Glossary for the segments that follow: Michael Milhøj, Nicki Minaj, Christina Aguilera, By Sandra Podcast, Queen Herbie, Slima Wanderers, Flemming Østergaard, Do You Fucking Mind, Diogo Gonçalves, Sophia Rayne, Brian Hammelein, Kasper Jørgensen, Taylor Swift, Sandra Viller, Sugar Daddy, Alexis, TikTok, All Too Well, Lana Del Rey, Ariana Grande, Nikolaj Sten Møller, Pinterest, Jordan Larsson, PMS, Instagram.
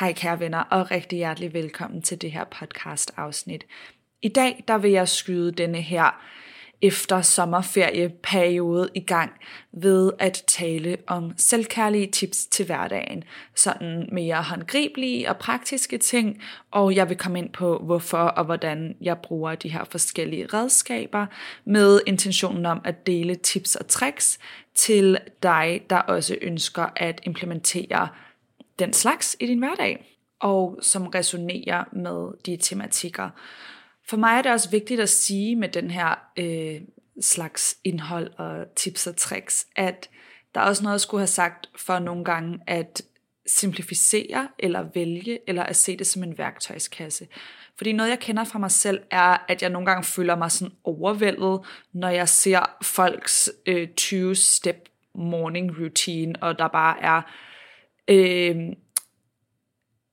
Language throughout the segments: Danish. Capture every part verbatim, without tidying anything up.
Hej kære venner, og rigtig hjertelig velkommen til det her podcast afsnit. I dag der vil jeg skyde denne her efter sommerferieperiode i gang ved at tale om selvkærlige tips til hverdagen, sådan mere håndgribelige og praktiske ting, og jeg vil komme ind på hvorfor og hvordan jeg bruger de her forskellige redskaber med intentionen om at dele tips og tricks til dig, der også ønsker at implementere den slags i din hverdag, og som resonerer med de tematikker. For mig er det også vigtigt at sige med den her øh, slags indhold og tips og tricks, at der er også noget, jeg skulle have sagt for nogle gange at simplificere eller vælge, eller at se det som en værktøjskasse. Fordi noget, jeg kender fra mig selv, er, at jeg nogle gange føler mig sådan overvældet, når jeg ser folks øh, tyve-step morning routine, og der bare er øh,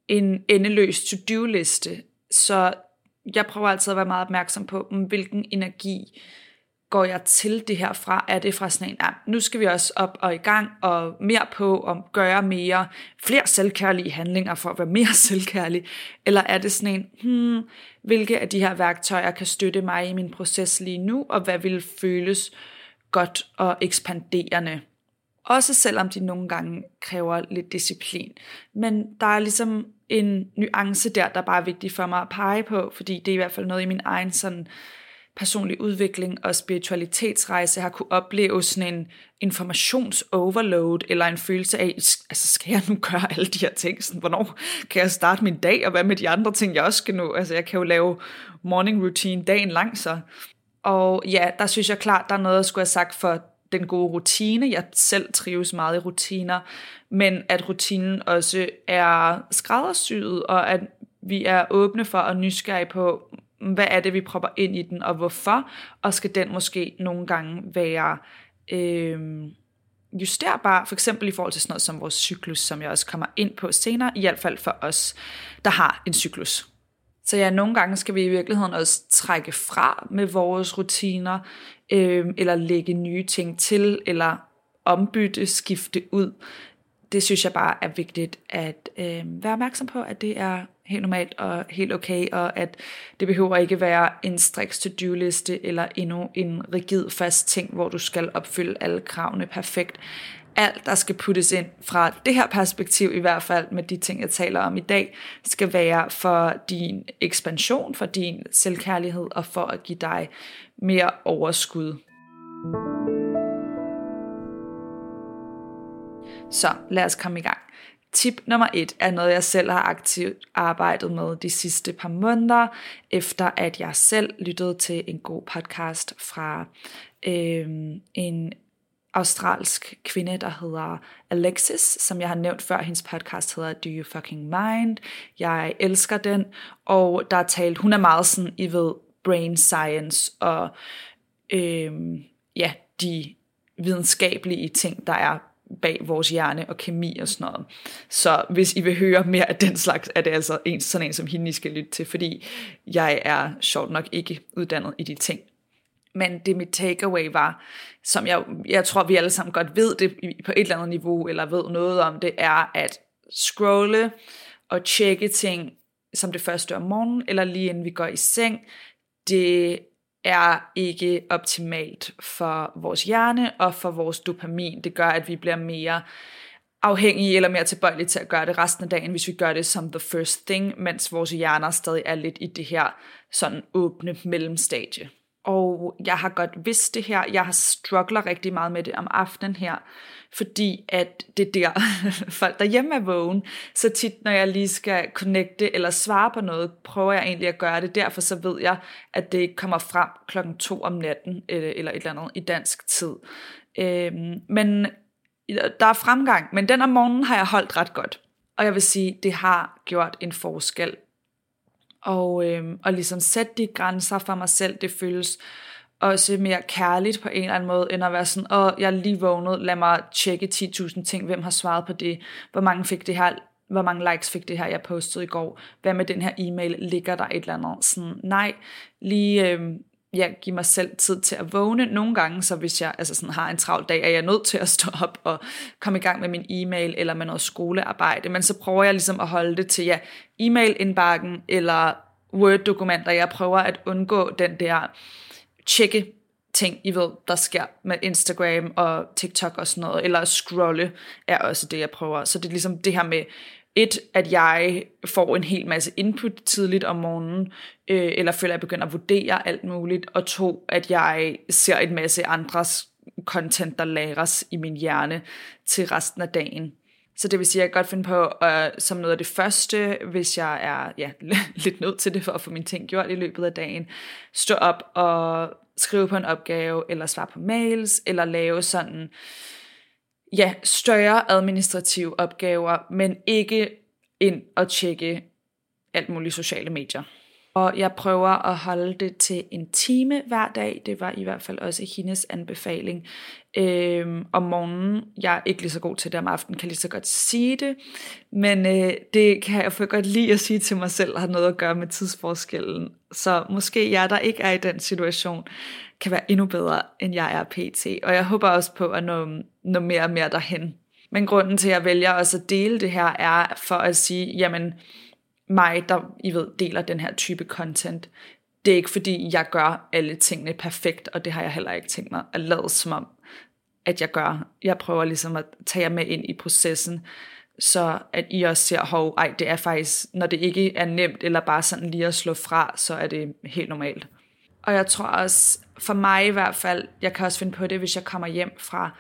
en endeløs to-do-liste. Så jeg prøver altid at være meget opmærksom på, hvilken energi går jeg til det her fra. Er det fra sådan en, ah, nu skal vi også op og i gang og mere på og gøre mere, flere selvkærlige handlinger for at være mere selvkærlig? Eller er det sådan en, hmm, hvilke af de her værktøjer kan støtte mig i min proces lige nu, og hvad vil føles godt og ekspanderende? Også selvom de nogle gange kræver lidt disciplin. Men der er ligesom en nuance der, der bare er vigtig for mig at pege på, fordi det er i hvert fald noget i min egen sådan personlig udvikling og spiritualitetsrejse har kunne opleve sådan en informationsoverload, eller en følelse af, altså skal jeg nu gøre alle de her ting? Sådan, hvornår kan jeg starte min dag, og hvad med de andre ting, jeg også skal nå? Altså jeg kan jo lave morning routine dagen lang så. Og ja, der synes jeg klart, der er noget, jeg skulle have sagt for den gode rutine. Jeg selv trives meget i rutiner, men at rutinen også er skræddersyet, og at vi er åbne for og nysgerrige på, hvad er det, vi propper ind i den, og hvorfor, og skal den måske nogle gange være øh, justerbar, for eksempel i forhold til sådan noget som vores cyklus, som jeg også kommer ind på senere, i hvert fald for os, der har en cyklus. Så ja, nogle gange skal vi i virkeligheden også trække fra med vores rutiner, øh, eller lægge nye ting til, eller ombytte, skifte ud. Det synes jeg bare er vigtigt at øh, være opmærksom på, at det er helt normalt og helt okay, og at det behøver ikke være en striks to-do-liste, eller endnu en rigid fast ting, hvor du skal opfylde alle kravene perfekt. Alt, der skal puttes ind fra det her perspektiv, i hvert fald med de ting, jeg taler om i dag, skal være for din ekspansion, for din selvkærlighed og for at give dig mere overskud. Så lad os komme i gang. Tip nummer et er noget, jeg selv har aktivt arbejdet med de sidste par måneder, efter at jeg selv lyttede til en god podcast fra øh, en australsk kvinde, der hedder Alexis, som jeg har nævnt før. Hendes podcast hedder Do You Fucking Mind. Jeg elsker den, og der er talt, hun er meget sådan, I ved, brain science og øhm, ja, de videnskabelige ting, der er bag vores hjerne og kemi og sådan noget. Så hvis I vil høre mere af den slags, er det altså en, sådan en som hende, I skal lytte til, fordi jeg er sjovt nok ikke uddannet i de ting. Men det mit takeaway var, som jeg, jeg tror, vi alle sammen godt ved det på et eller andet niveau, eller ved noget om det, er at scrolle og tjekke ting som det første om morgenen, eller lige inden vi går i seng. Det er ikke optimalt for vores hjerne og for vores dopamin. Det gør, at vi bliver mere afhængige eller mere tilbøjelige til at gøre det resten af dagen, hvis vi gør det som the first thing, mens vores hjerner stadig er lidt i det her sådan åbne mellemstadie. og jeg har godt vidst det her, jeg har struggler rigtig meget med det om aftenen her, fordi at det der, folk derhjemme er vågen, så tit når jeg lige skal connecte eller svare på noget, prøver jeg egentlig at gøre det, derfor så ved jeg, at det ikke kommer frem klokken to om natten, eller et eller andet i dansk tid. Øhm, men der er fremgang, men den om morgenen har jeg holdt ret godt, og jeg vil sige, det har gjort en forskel. Og, øhm, og ligesom sætte de grænser for mig selv, det føles også mere kærligt på en eller anden måde, end at være sådan, åh, jeg er lige vågnet, lad mig tjekke ti tusind ting, hvem har svaret på det, hvor mange fik det her, hvor mange likes fik det her, jeg postede i går, hvad med den her e-mail, ligger der et eller andet, sådan, nej, lige, øhm, jeg giver mig selv tid til at vågne nogle gange, så hvis jeg altså sådan har en travl dag, er jeg nødt til at stå op og komme i gang med min e-mail eller med noget skolearbejde, men så prøver jeg ligesom at holde det til ja, e-mail-indbakken eller Word-dokumenter. Jeg prøver at undgå den der tjekke ting, I ved, der sker med Instagram og TikTok og sådan noget, eller at scrolle er også det, jeg prøver. Så det er ligesom det her med et, at jeg får en hel masse input tidligt om morgenen, øh, eller føler, at jeg begynder at vurdere alt muligt, og to, at jeg ser en masse andres content, der lagres i min hjerne til resten af dagen. Så det vil sige, at jeg godt finde på, øh, som noget af det første, hvis jeg er ja, lidt nødt til det for at få mine ting gjort i løbet af dagen, stå op og skrive på en opgave, eller svare på mails, eller lave sådan... ja, større administrative opgaver, men ikke ind og tjekke alt muligt sociale medier. Og jeg prøver at holde det til en time hver dag. Det var i hvert fald også hendes anbefaling. Øhm, om morgenen, jeg er ikke lige så god til det, om aftenen kan lige så godt sige det, men øh, det kan jeg for godt lide at sige til mig selv, har noget at gøre med tidsforskellen. Så måske jeg, der ikke er i den situation, kan være endnu bedre, end jeg er pt. Og jeg håber også på at nå, nå mere og mere derhen. Men grunden til, at jeg vælger også at dele det her, er for at sige, jamen, mig, der I ved, deler den her type content. Det er ikke fordi, jeg gør alle tingene perfekt, og det har jeg heller ikke tænkt mig at lade som om, at jeg gør. Jeg prøver ligesom at tage jer med ind i processen, så at I også ser, hov, ej, det er faktisk, når det ikke er nemt, eller bare sådan lige at slå fra, så er det helt normalt. Og jeg tror også, for mig i hvert fald, jeg kan også finde på det, hvis jeg kommer hjem fra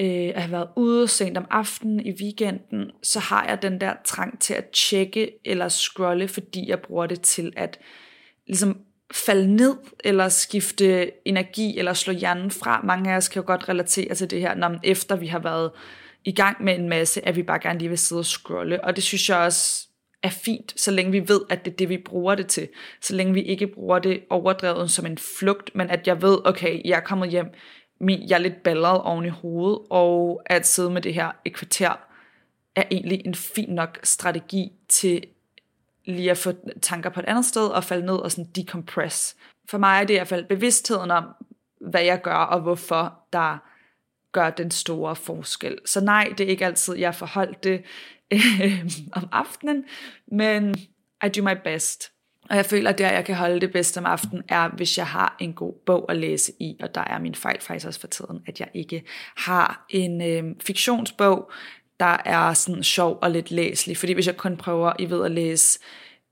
øh, at have været ude sent om aftenen i weekenden, så har jeg den der trang til at tjekke eller scrolle, fordi jeg bruger det til at ligesom falde ned, eller skifte energi, eller slå hjernen fra. Mange af os kan jo godt relatere til det her, når efter vi har været i gang med en masse, at vi bare gerne lige vil sidde og scrolle, og det synes jeg også er fint, så længe vi ved, at det er det, vi bruger det til. Så længe vi ikke bruger det overdrevet som en flugt, men at jeg ved, okay, jeg er kommet hjem, jeg er lidt balleret oven i hovedet, og at sidde med det her et kvarter er egentlig en fin nok strategi til lige at få tanker på et andet sted og falde ned og sådan decompress. For mig er det i hvert fald bevidstheden om, hvad jeg gør og hvorfor, der gør den store forskel. Så nej, det er ikke altid, jeg får holdt det om aftenen, men I do my best. Og jeg føler, at der, jeg kan holde det bedst om aftenen, er, hvis jeg har en god bog at læse i, og der er min fejl faktisk også for tiden, at jeg ikke har en øh, fiktionsbog, der er sådan sjov og lidt læselig, fordi hvis jeg kun prøver, I ved, at læse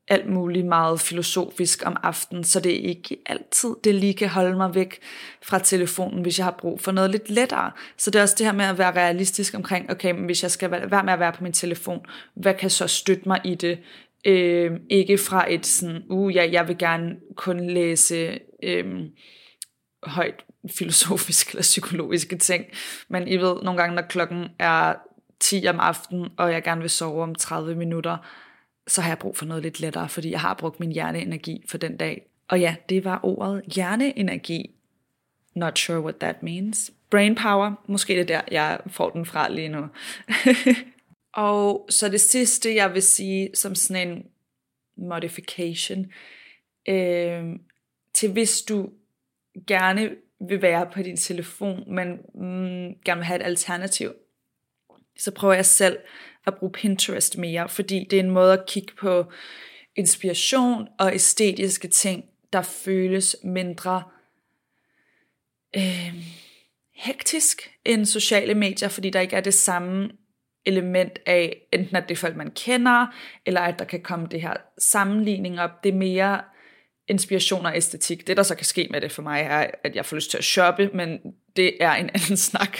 alt muligt meget filosofisk om aftenen, så det er ikke altid, det lige kan holde mig væk fra telefonen, hvis jeg har brug for noget lidt lettere. Så det er også det her med at være realistisk omkring, okay, men hvis jeg skal være med at være på min telefon, hvad kan så støtte mig i det? Øh, ikke fra et sådan, uh, ja, jeg vil gerne kun læse øh, højt filosofisk eller psykologiske ting, men I ved, nogle gange, når klokken er ti om aftenen, og jeg gerne vil sove om tredive minutter, så har jeg brug for noget lidt lettere, fordi jeg har brugt min hjerneenergi for den dag. Og ja, det var ordet hjerneenergi. Not sure what that means. Brain power, måske det der, jeg får den fra lige nu. Og så det sidste, jeg vil sige, som sådan en modification, øh, til hvis du gerne vil være på din telefon, men mm, gerne vil have et alternativ, så prøver jeg selv at bruge Pinterest mere, fordi det er en måde at kigge på inspiration og æstetiske ting, der føles mindre øh, hektisk end sociale medier, fordi der ikke er det samme element af, enten at det er folk, man kender, eller at der kan komme det her sammenligning op. Det er mere inspiration og æstetik. Det, der så kan ske med det for mig, er, at jeg får lyst til at shoppe, men det er en anden snak.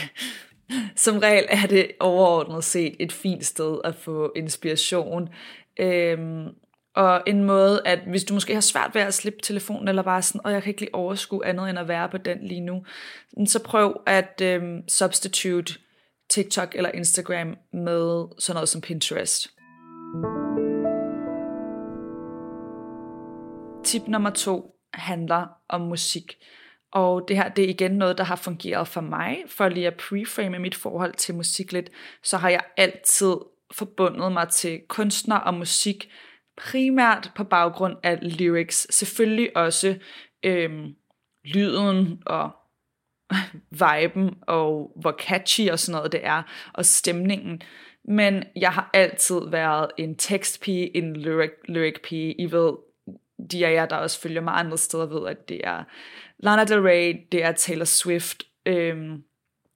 Som regel er det overordnet set et fint sted at få inspiration. Øhm, og en måde, at hvis du måske har svært ved at slippe telefonen, eller bare sådan, og jeg kan ikke lige overskue andet end at være på den lige nu, så prøv at øhm, substitute TikTok eller Instagram med sådan noget som Pinterest. Tip nummer to handler om musik. Og det her, det er igen noget, der har fungeret for mig. For lige at preframe mit forhold til musik lidt, så har jeg altid forbundet mig til kunstner og musik, primært på baggrund af lyrics. Selvfølgelig også øhm, lyden og viben, og hvor catchy og sådan noget det er, og stemningen. Men jeg har altid været en tekstpige, en lyric, lyric pige. I ved, de af jer, der også følger mig andre steder, ved, at det er Lana Del Rey, det er Taylor Swift, øhm,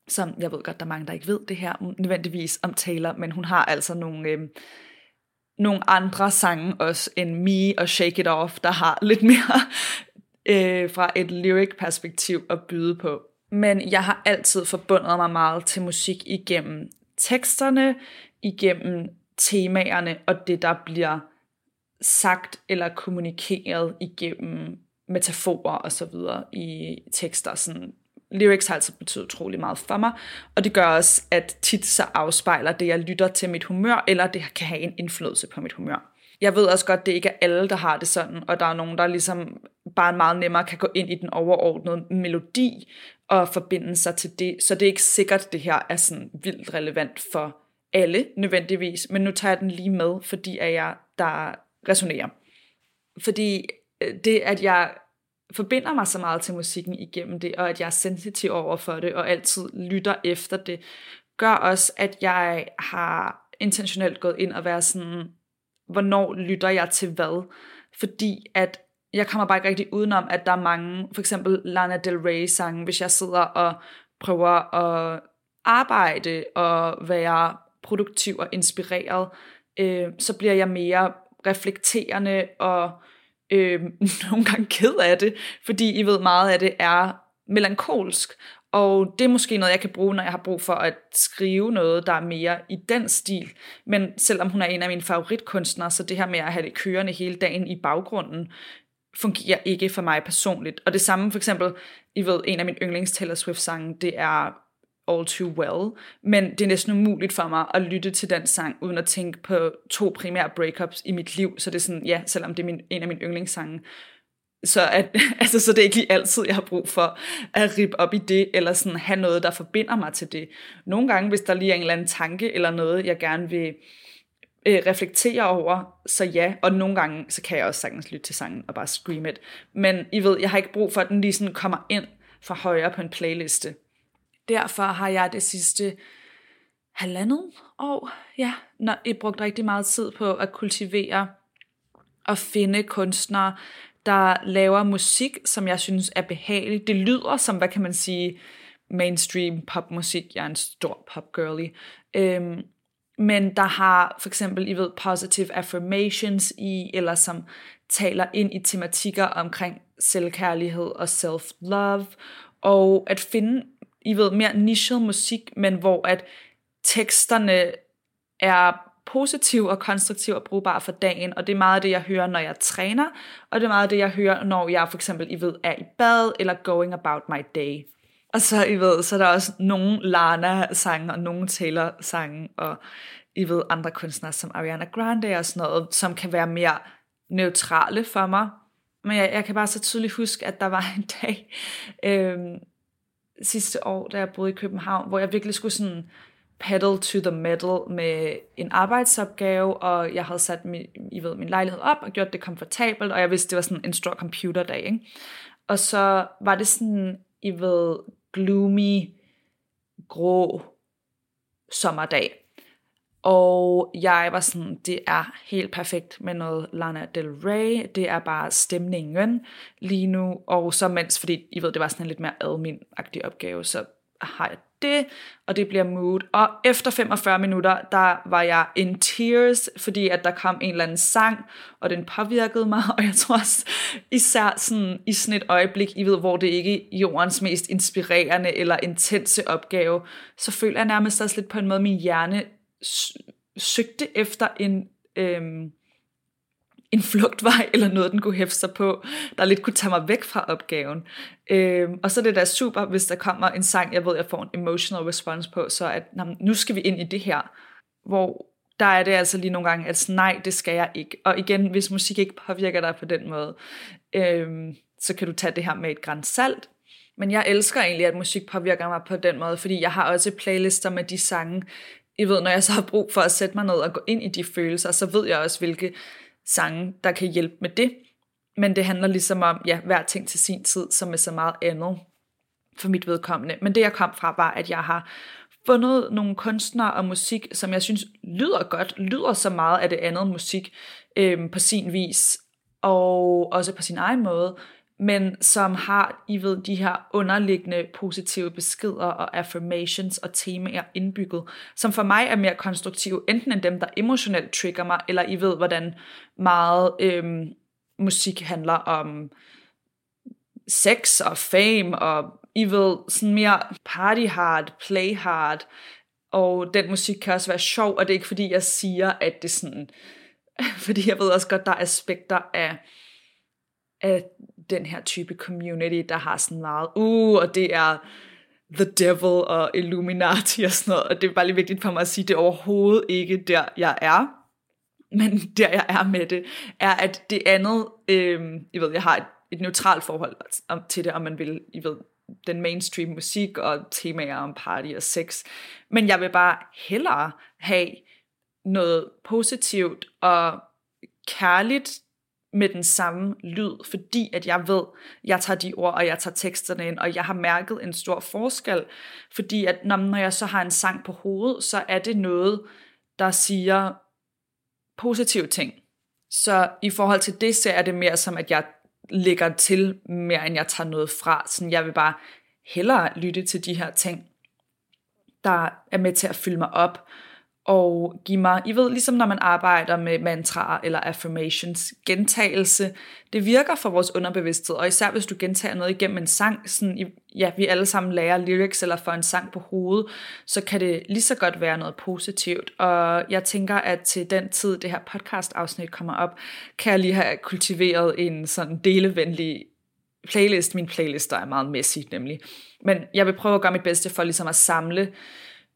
som jeg ved godt, der er mange, der ikke ved det her nødvendigvis om Taylor, men hun har altså nogle, øhm, nogle andre sange også end Me og Shake It Off, der har lidt mere øh, fra et lyric-perspektiv at byde på. Men jeg har altid forbundet mig meget til musik igennem teksterne, igennem temaerne og det, der bliver sagt eller kommunikeret igennem metaforer og så videre i tekster. Sådan, lyrics har altså betydet utrolig meget for mig, og det gør også, at tit så afspejler det, jeg lytter til, mit humør, eller det kan have en indflydelse på mit humør. Jeg ved også godt, det ikke er alle, der har det sådan, og der er nogen, der ligesom bare meget nemmere kan gå ind i den overordnede melodi og forbinde sig til det, så det er ikke sikkert, det her er sådan vildt relevant for alle nødvendigvis, men nu tager jeg den lige med, fordi er jeg, der resonerer. Fordi det, at jeg forbinder mig så meget til musikken igennem det, og at jeg er sensitiv over for det, og altid lytter efter det, gør også, at jeg har intentionelt gået ind og været sådan, hvornår lytter jeg til hvad? Fordi at jeg kommer bare ikke rigtig udenom, at der er mange, for eksempel Lana Del Rey-sange, hvis jeg sidder og prøver at arbejde og være produktiv og inspireret, øh, så bliver jeg mere reflekterende og øh, nogle gange ked af det, fordi I ved, meget af det er melankolsk, og det er måske noget, jeg kan bruge, når jeg har brug for at skrive noget, der er mere i den stil. Men selvom hun er en af mine favoritkunstnere, så det her med at have det kørende hele dagen i baggrunden, fungerer ikke for mig personligt. Og det samme for eksempel, I ved, en af mine yndlings Taylor Swift-sange, det er All Too Well, men det er næsten umuligt for mig at lytte til den sang, uden at tænke på to primære breakups i mit liv, så det er sådan, ja, selvom det er min, en af mine yndlingssange, så, at, altså, så det er ikke lige altid, jeg har brug for at rippe op i det, eller sådan have noget, der forbinder mig til det. Nogle gange, hvis der lige er en eller anden tanke, eller noget, jeg gerne vil øh, reflektere over, så ja, og nogle gange, så kan jeg også sagtens lytte til sangen, og bare scream it, men I ved, jeg har ikke brug for, at den lige sådan kommer ind fra højre på en playliste. Derfor har jeg det sidste halvandet år, ja, når jeg brugt rigtig meget tid på at kultivere og finde kunstnere, der laver musik, som jeg synes er behagelig. Det lyder som, hvad kan man sige, mainstream popmusik. Jeg er en stor popgirlie. Øhm, men der har for eksempel, I ved, positive affirmations i, eller som taler ind i tematikker omkring selvkærlighed og self-love. Og at finde, I ved, mere nichet musik, men hvor at teksterne er positive og konstruktive og brugbare for dagen, og det er meget det, jeg hører, når jeg træner, og det er meget det, jeg hører, når jeg for eksempel, I ved, er i bad, eller going about my day. Og så, I ved, så er der også nogle Lana-sange, og nogle Taylor-sange, og I ved, andre kunstnere som Ariana Grande og sådan noget, som kan være mere neutrale for mig. Men jeg, jeg kan bare så tydeligt huske, at der var en dag, øh, sidste år, da jeg boede i København, hvor jeg virkelig skulle sådan pedal to the metal med en arbejdsopgave, og jeg havde sat min, I ved, min lejlighed op og gjort det komfortabelt, og jeg vidste, det var sådan en stor computerdag, ikke? Og så var det sådan, I ved, gloomy, grå sommerdag. Og jeg var sådan, det er helt perfekt med noget Lana Del Rey, det er bare stemningen lige nu, og så mens, fordi I ved, det var sådan en lidt mere admin-agtig opgave, så har jeg det, og det bliver mood. Og efter femogfyrre minutter, der var jeg in tears, fordi at der kom en eller anden sang, og den påvirkede mig, og jeg tror også, især sådan, i sådan et øjeblik, I ved, hvor det ikke er jordens mest inspirerende eller intense opgave, så føler jeg nærmest også lidt på en måde, min hjerne søgte efter en... Øhm, en flugtvej, eller noget, den kunne hæfte sig på, der lidt kunne tage mig væk fra opgaven. Øhm, og så er det da super, hvis der kommer en sang, jeg ved, jeg får en emotional response på, så at, nu skal vi ind i det her, hvor der er det altså lige nogle gange, at nej, det skal jeg ikke. Og igen, hvis musik ikke påvirker dig på den måde, øhm, så kan du tage det her med et gran salt. Men jeg elsker egentlig, at musik påvirker mig på den måde, fordi jeg har også playlister med de sange, I ved, når jeg så har brug for at sætte mig ned og gå ind i de følelser, så ved jeg også, hvilke sange, der kan hjælpe med det. Men det handler ligesom om, ja, hver ting til sin tid, som med så meget andet for mit vedkommende. Men det jeg kom fra, var, at jeg har fundet nogle kunstnere og musik, som jeg synes lyder godt, lyder så meget af det andet musik, øh, på sin vis, og også på sin egen måde, men som har, I ved, de her underliggende positive beskeder og affirmations og temaer indbygget, som for mig er mere konstruktive, enten end dem, der emotionelt trigger mig, eller I ved, hvordan meget øhm, musik handler om sex og fame, og I ved, sådan mere party hard, play hard, og den musik kan også være sjov, og det er ikke fordi, jeg siger, at det sådan, fordi jeg ved også godt, der er aspekter af, af den her type community, der har sådan meget, uh, og det er the devil og Illuminati og sådan noget, og det er bare lige vigtigt for mig at sige, det er overhovedet ikke der, jeg er, men der jeg er med det, er at det andet, øh, I ved, jeg har et, et neutralt forhold til det, om man vil, I ved, den mainstream musik og temaer om party og sex, men jeg vil bare hellere have noget positivt og kærligt, med den samme lyd, fordi at jeg ved, jeg tager de ord, og jeg tager teksterne ind, og jeg har mærket en stor forskel, fordi at når jeg så har en sang på hovedet, så er det noget, der siger positive ting. Så i forhold til det, så er det mere som, at jeg lægger til mere, end jeg tager noget fra. Så jeg vil bare hellere lytte til de her ting, der er med til at fylde mig op, og give mig, I ved, ligesom når man arbejder med mantraer eller affirmations, gentagelse, det virker for vores underbevidsthed, og især hvis du gentager noget igennem en sang, sådan, ja, vi alle sammen lærer lyrics eller får en sang på hovedet, så kan det lige så godt være noget positivt, og jeg tænker, at til den tid, det her podcast-afsnit kommer op, kan jeg lige have kultiveret en sådan delevenlig playlist. Min playlist, der er meget messy nemlig, men jeg vil prøve at gøre mit bedste for ligesom at samle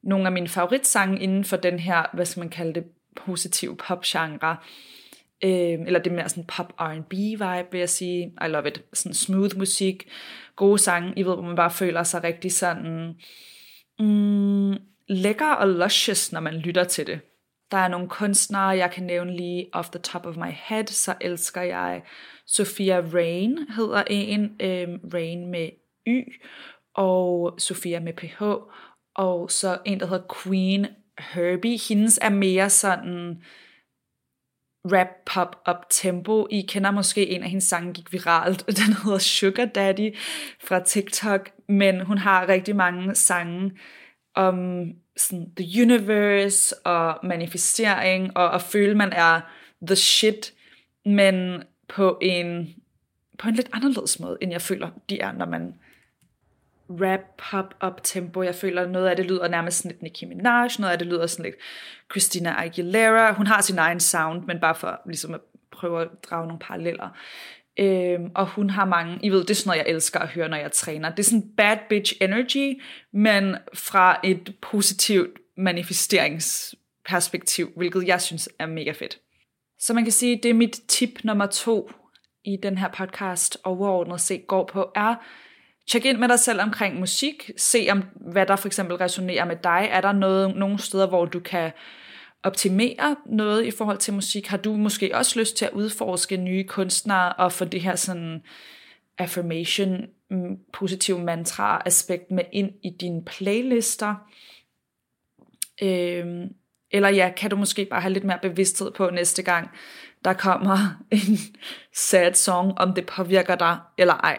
nogle af mine favoritsange inden for den her, hvad skal man kalde det, positive popgenre, øh, eller det mere sådan pop R and B vibe, vil jeg sige, I love it, sådan smooth musik, gode sange, I ved, hvor man bare føler sig rigtig sådan, mm, lækker og luscious, når man lytter til det. Der er nogle kunstnere, jeg kan nævne lige off the top of my head, så elsker jeg Sophia Rayne, hedder en, øh, Rain med Y, og Sophia med P H, og så en, der hedder Queen Herbie. Hendes er mere sådan rap, pop, up tempo. I kender måske en af hendes sange, gik viralt. Den hedder Sugar Daddy fra TikTok. Men hun har rigtig mange sange om sådan the universe og manifestering. Og at føle, man er the shit. Men på en, på en lidt anderledes måde, end jeg føler, de er, når man... rap, pop, up tempo. Jeg føler, noget af det lyder nærmest sådan lidt Nicki Minaj, noget af det lyder sådan lidt Christina Aguilera. Hun har sin egen sound, men bare for ligesom at prøve at drage nogle paralleller. Øhm, og hun har mange, I ved, det er sådan noget, jeg elsker at høre, når jeg træner. Det er sådan bad bitch energy, men fra et positivt manifesteringsperspektiv, hvilket jeg synes er mega fedt. Så man kan sige, det er mit tip nummer to i den her podcast, overordnet set går på, er... Tjek ind med dig selv omkring musik. Se, om hvad der for eksempel resonerer med dig. Er der noget, nogle steder, hvor du kan optimere noget i forhold til musik? Har du måske også lyst til at udforske nye kunstnere og få det her sådan affirmation, positive mantra-aspekt med ind i dine playlister? Øhm, eller ja, kan du måske bare have lidt mere bevidsthed på næste gang, der kommer en sad song, om det påvirker dig eller ej.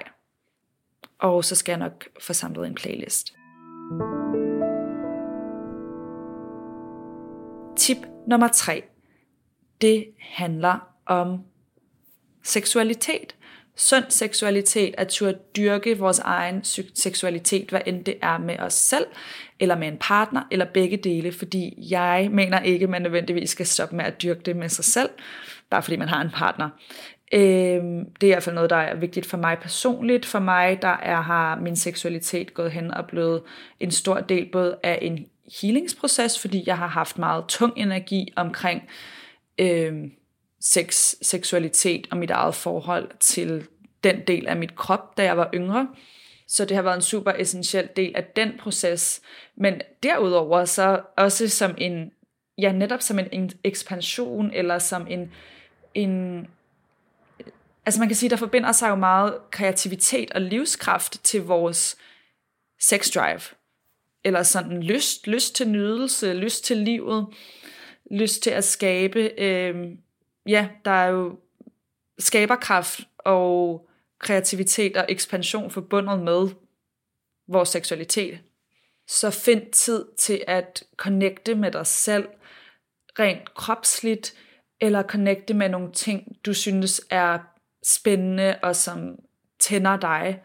Og så skal jeg nok få samlet en playlist. Tip nummer tre. Det handler om seksualitet. Sund seksualitet, at turde dyrke vores egen seksualitet, hvad end det er med os selv, eller med en partner, eller begge dele, fordi jeg mener ikke, man nødvendigvis skal stoppe med at dyrke det med sig selv, bare fordi man har en partner. Øhm, det er i hvert fald noget, der er vigtigt for mig personligt. For mig, der er, har min seksualitet gået hen og blevet en stor del både af en healingsproces, fordi jeg har haft meget tung energi omkring øhm, sex, seksualitet og mit eget forhold til den del af mit krop, da jeg var yngre. Så det har været en super essentiel del af den proces. Men derudover så også som en, ja, netop som en ekspansion, eller som en, en altså man kan sige, der forbinder sig jo meget kreativitet og livskraft til vores sex drive. Eller sådan lyst, lyst til nydelse, lyst til livet, lyst til at skabe. Øh, ja, der er jo skaberkraft og kreativitet og ekspansion forbundet med vores seksualitet. Så find tid til at connecte med dig selv rent kropsligt, eller connecte med nogle ting, du synes er spændende og som tænder dig.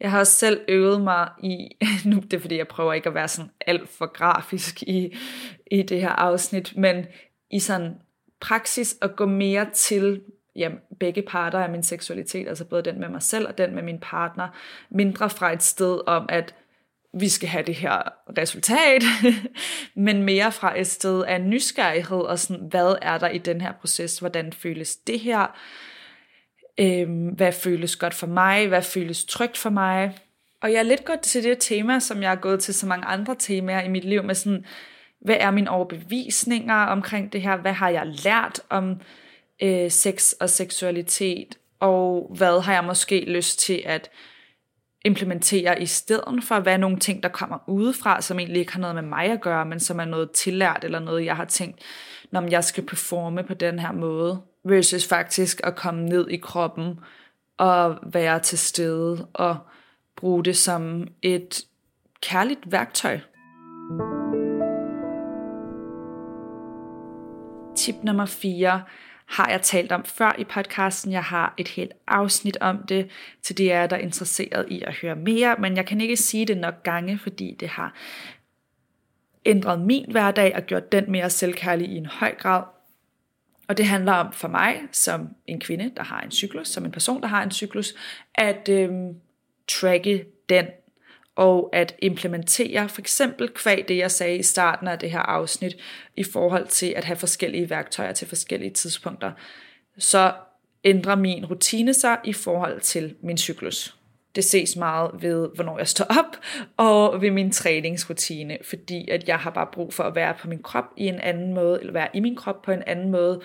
Jeg har også selv øvet mig i, nu det er fordi jeg prøver ikke at være sådan alt for grafisk i, i det her afsnit, men i sådan praksis at gå mere til, ja, begge parter af min seksualitet, altså både den med mig selv og den med min partner, mindre fra et sted om, at vi skal have det her resultat, men mere fra et sted af nysgerrighed og sådan, hvad er der i den her proces, hvordan føles det her, øhm, hvad føles godt for mig, hvad føles trygt for mig. Og jeg er lidt godt til det tema, som jeg er gået til så mange andre temaer i mit liv, med sådan, hvad er mine overbevisninger omkring det her, hvad har jeg lært om øh, sex og seksualitet, og hvad har jeg måske lyst til at implementere i stedet for, hvad er nogle ting, der kommer udefra, som egentlig ikke har noget med mig at gøre, men som er noget tillært, eller noget, jeg har tænkt, når jeg skal performe på den her måde, versus faktisk at komme ned i kroppen og være til stede og bruge det som et kærligt værktøj. Tip nummer fire har jeg talt om før i podcasten. Jeg har et helt afsnit om det, til de af jer, der er interesseret i at høre mere, men jeg kan ikke sige det nok gange, fordi det har ændret min hverdag og gjort den mere selvkærlig i en høj grad. Og det handler om for mig, som en kvinde, der har en cyklus, som en person, der har en cyklus, at øhm, tracke den, og at implementere for eksempel kvad det, jeg sagde i starten af det her afsnit, i forhold til at have forskellige værktøjer til forskellige tidspunkter, så ændrer min rutine sig i forhold til min cyklus. Det ses meget ved, hvornår jeg står op, og ved min træningsrutine, fordi at jeg har bare brug for at være på min krop i en anden måde, eller være i min krop på en anden måde,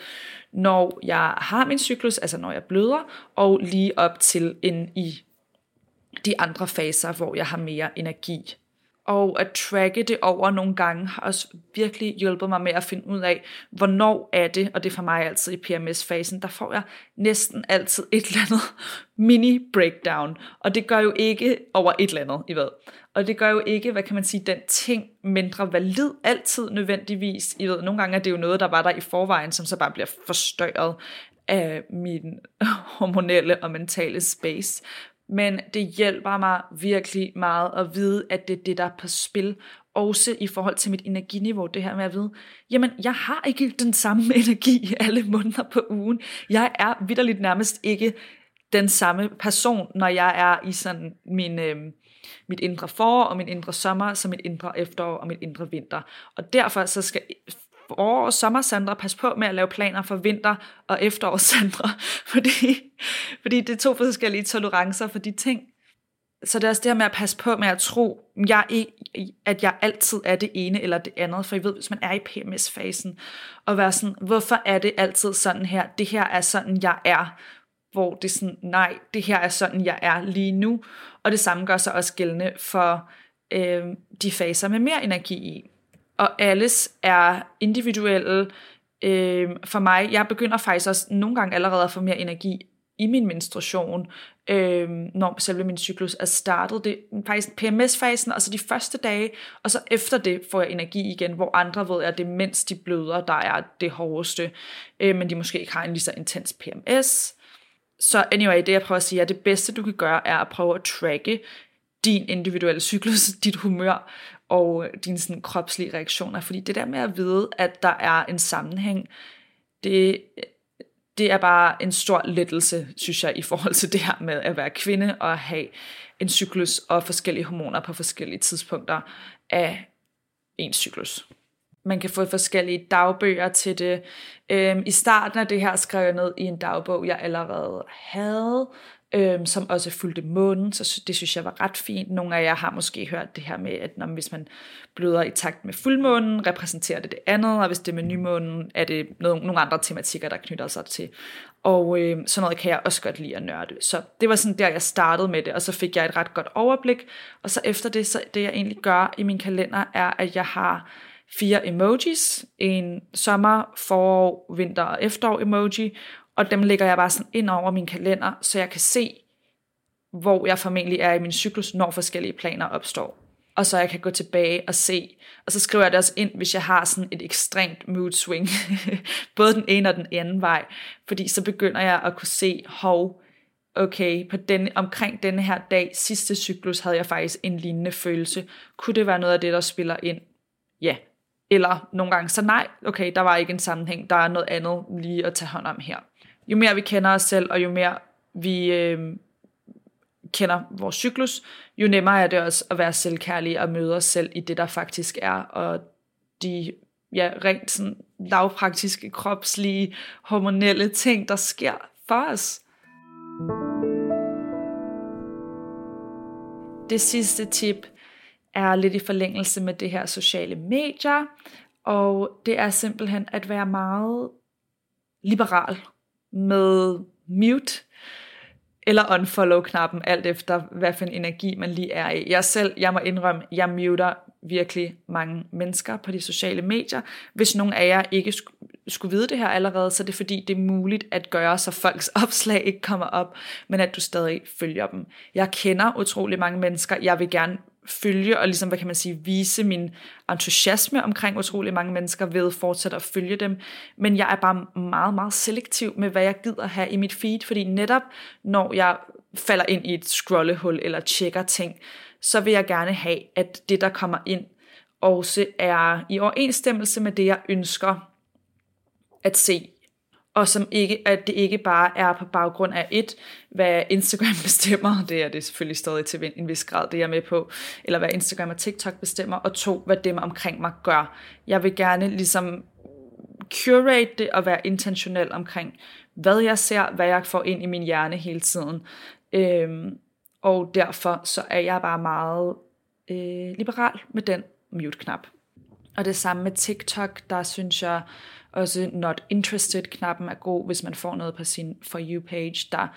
når jeg har min cyklus, altså når jeg bløder, og lige op til en i de andre faser, hvor jeg har mere energi. Og at tracke det over nogle gange har også virkelig hjulpet mig med at finde ud af, hvornår er det, og det er for mig altid i P M S-fasen, der får jeg næsten altid et eller andet mini-breakdown. Og det gør jo ikke over et eller andet, I ved. Og det gør jo ikke, hvad kan man sige, den ting mindre valid altid nødvendigvis. I ved, nogle gange er det jo noget, der var der i forvejen, som så bare bliver forstørret af min hormonelle og mentale space. Men det hjælper mig virkelig meget at vide, at det er det, der er på spil. Også i forhold til mit energiniveau, det her med at vide, jamen jeg har ikke den samme energi alle måneder på ugen. Jeg er vitterligt nærmest ikke den samme person, når jeg er i sådan min, øh, mit indre forår og min indre sommer, som mit indre efterår og mit indre vinter. Og derfor så skal forår og sommer Sandra pas på med at lave planer for vinter og efterår Sandra, fordi, fordi det er to forskellige tolerancer for de ting. Så det er også det her med at passe på med at tro, jeg ikke, at jeg altid er det ene eller det andet, for I ved, hvis man er i P M S-fasen, og være sådan, hvorfor er det altid sådan her, det her er sådan, jeg er, hvor det er sådan, nej, det her er sådan, jeg er lige nu, og det samme gør sig også gældende for øh, de faser med mere energi i. Og alles er individuelle øh, for mig. Jeg begynder faktisk også nogle gange allerede at få mere energi i min menstruation, øh, når selve min cyklus er startet. Det er faktisk P M S-fasen, og så de første dage, og så efter det får jeg energi igen, hvor andre ved, at det er mens de bløder, der er det hårdeste, øh, men de måske ikke har en lige så intens P M S. Så anyway, det jeg prøver at sige, at det bedste du kan gøre, er at prøve at tracke din individuelle cyklus, dit humør og dine sådan kropslige reaktioner, fordi det der med at vide, at der er en sammenhæng, det, det er bare en stor lettelse, synes jeg, i forhold til det her med at være kvinde og have en cyklus og forskellige hormoner på forskellige tidspunkter af ens cyklus. Man kan få forskellige dagbøger til det. Øhm, I starten af det her skrev jeg ned i en dagbog, jeg allerede havde, øhm, som også fulgte månen, så det synes jeg var ret fint. Nogle af jer har måske hørt det her med, at når, hvis man bløder i takt med fuldmånen, repræsenterer det det andet, og hvis det er med nymånen, er det noget, nogle andre tematikker, der knytter sig til. Og øh, sådan noget kan jeg også godt lide at nørde. Så det var sådan der, jeg startede med det, og så fik jeg et ret godt overblik. Og så efter det, så det jeg egentlig gør i min kalender, er, at jeg har fire emojis, en sommer, forår, vinter og efterår emoji, og dem lægger jeg bare sådan ind over min kalender, så jeg kan se, hvor jeg formentlig er i min cyklus, når forskellige planer opstår. Og så jeg kan gå tilbage og se, og så skriver jeg det også ind, hvis jeg har sådan et ekstremt mood swing, både den ene og den anden vej, fordi så begynder jeg at kunne se, hov, okay, på denne, omkring denne her dag, sidste cyklus, havde jeg faktisk en lignende følelse. Kunne det være noget af det, der spiller ind? Ja, eller nogle gange så nej, okay, der var ikke en sammenhæng, der er noget andet lige at tage hånd om her. Jo mere vi kender os selv, og jo mere vi øh, kender vores cyklus, jo nemmere er det også at være selvkærlige og møde os selv i det, der faktisk er, og de ja, rent sådan lavpraktiske, kropslige, hormonelle ting, der sker for os. Det sidste tip er lidt i forlængelse med det her sociale medier, og det er simpelthen at være meget liberal med mute eller unfollow-knappen, alt efter hvad for en energi man lige er i. Jeg selv, jeg må indrømme, jeg muter virkelig mange mennesker på de sociale medier. Hvis nogen af jer ikke skulle vide det her allerede, så er det fordi, det er muligt at gøre, så folks opslag ikke kommer op, men at du stadig følger dem. Jeg kender utrolig mange mennesker, jeg vil gerne følge og ligesom, hvad kan man sige, vise min entusiasme omkring utrolig mange mennesker ved fortsat at følge dem, men jeg er bare meget, meget selektiv med, hvad jeg gider have i mit feed, fordi netop når jeg falder ind i et scrollehul eller tjekker ting, så vil jeg gerne have, at det, der kommer ind, også er i overensstemmelse med det, jeg ønsker at se, og som ikke, at det ikke bare er på baggrund af et, hvad Instagram bestemmer, det er det selvfølgelig stadig til en vis grad, det jeg er med på, eller hvad Instagram og TikTok bestemmer, og to, hvad dem omkring mig gør. Jeg vil gerne ligesom curate det, og være intentionel omkring, hvad jeg ser, hvad jeg får ind i min hjerne hele tiden, øhm, og derfor så er jeg bare meget øh, liberal med den mute-knap. Og det samme med TikTok, der synes jeg også not interested-knappen er god, hvis man får noget på sin For You-page, der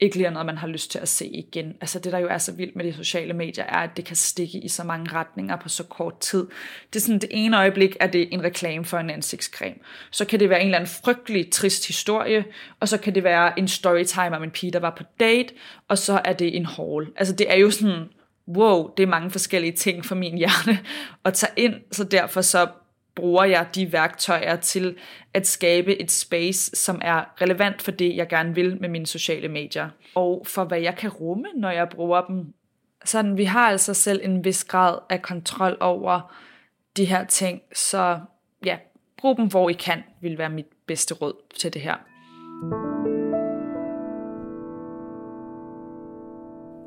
ikke lige er noget, man har lyst til at se igen. Altså det, der jo er så vildt med de sociale medier, er, at det kan stikke i så mange retninger på så kort tid. Det er sådan, det ene øjeblik er det en reklame for en ansigtscreme. Så kan det være en eller anden frygtelig, trist historie, og så kan det være en storytime om en pige, der var på date, og så er det en haul. Altså det er jo sådan, wow, det er mange forskellige ting for min hjerne at tage ind, så derfor så bruger jeg de værktøjer til at skabe et space, som er relevant for det, jeg gerne vil med mine sociale medier, og for hvad jeg kan rumme, når jeg bruger dem. Sådan, vi har altså selv en vis grad af kontrol over de her ting, så ja, brug dem, hvor I kan, vil være mit bedste råd til det her.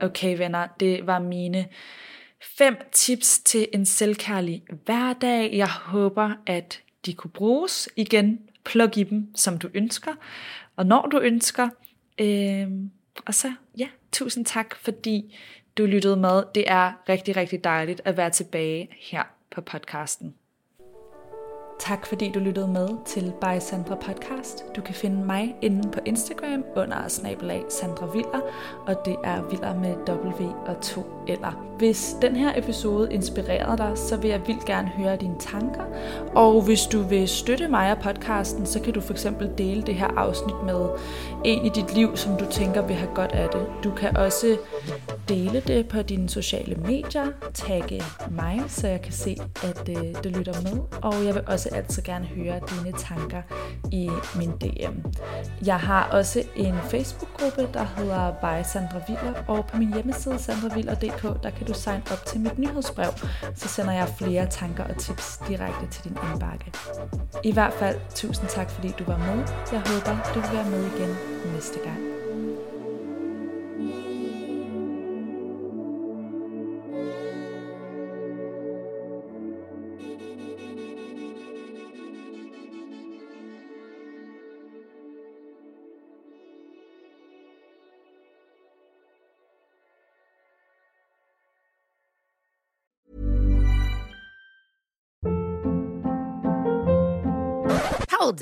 Okay venner, det var mine fem tips til en selvkærlig hverdag. Jeg håber, at de kunne bruges. Igen, plug i dem, som du ønsker, og når du ønsker. Øhm, og så, ja, tusind tak, fordi du lyttede med. Det er rigtig, rigtig dejligt at være tilbage her på podcasten. Tak fordi du lyttede med til By Sandra Podcast. Du kan finde mig inde på Instagram under snabel-a Sandra Viller, og det er Viller med W og to L'er. Hvis den her episode inspirerede dig, så vil jeg vildt gerne høre dine tanker, og hvis du vil støtte mig og podcasten, så kan du for eksempel dele det her afsnit med en i dit liv, som du tænker vil have godt af det. Du kan også dele det på dine sociale medier, tagge mig, så jeg kan se, at øh, du lytter med, og jeg vil også altid gerne høre dine tanker i min D M. Jeg har også en Facebook-gruppe, der hedder By Sandra Viller, og på min hjemmeside sandra viller punktum d k, der kan du signe op til mit nyhedsbrev, så sender jeg flere tanker og tips direkte til din indbakke. I hvert fald, tusind tak fordi du var med. Jeg håber, du vil være med igen næste gang. Hold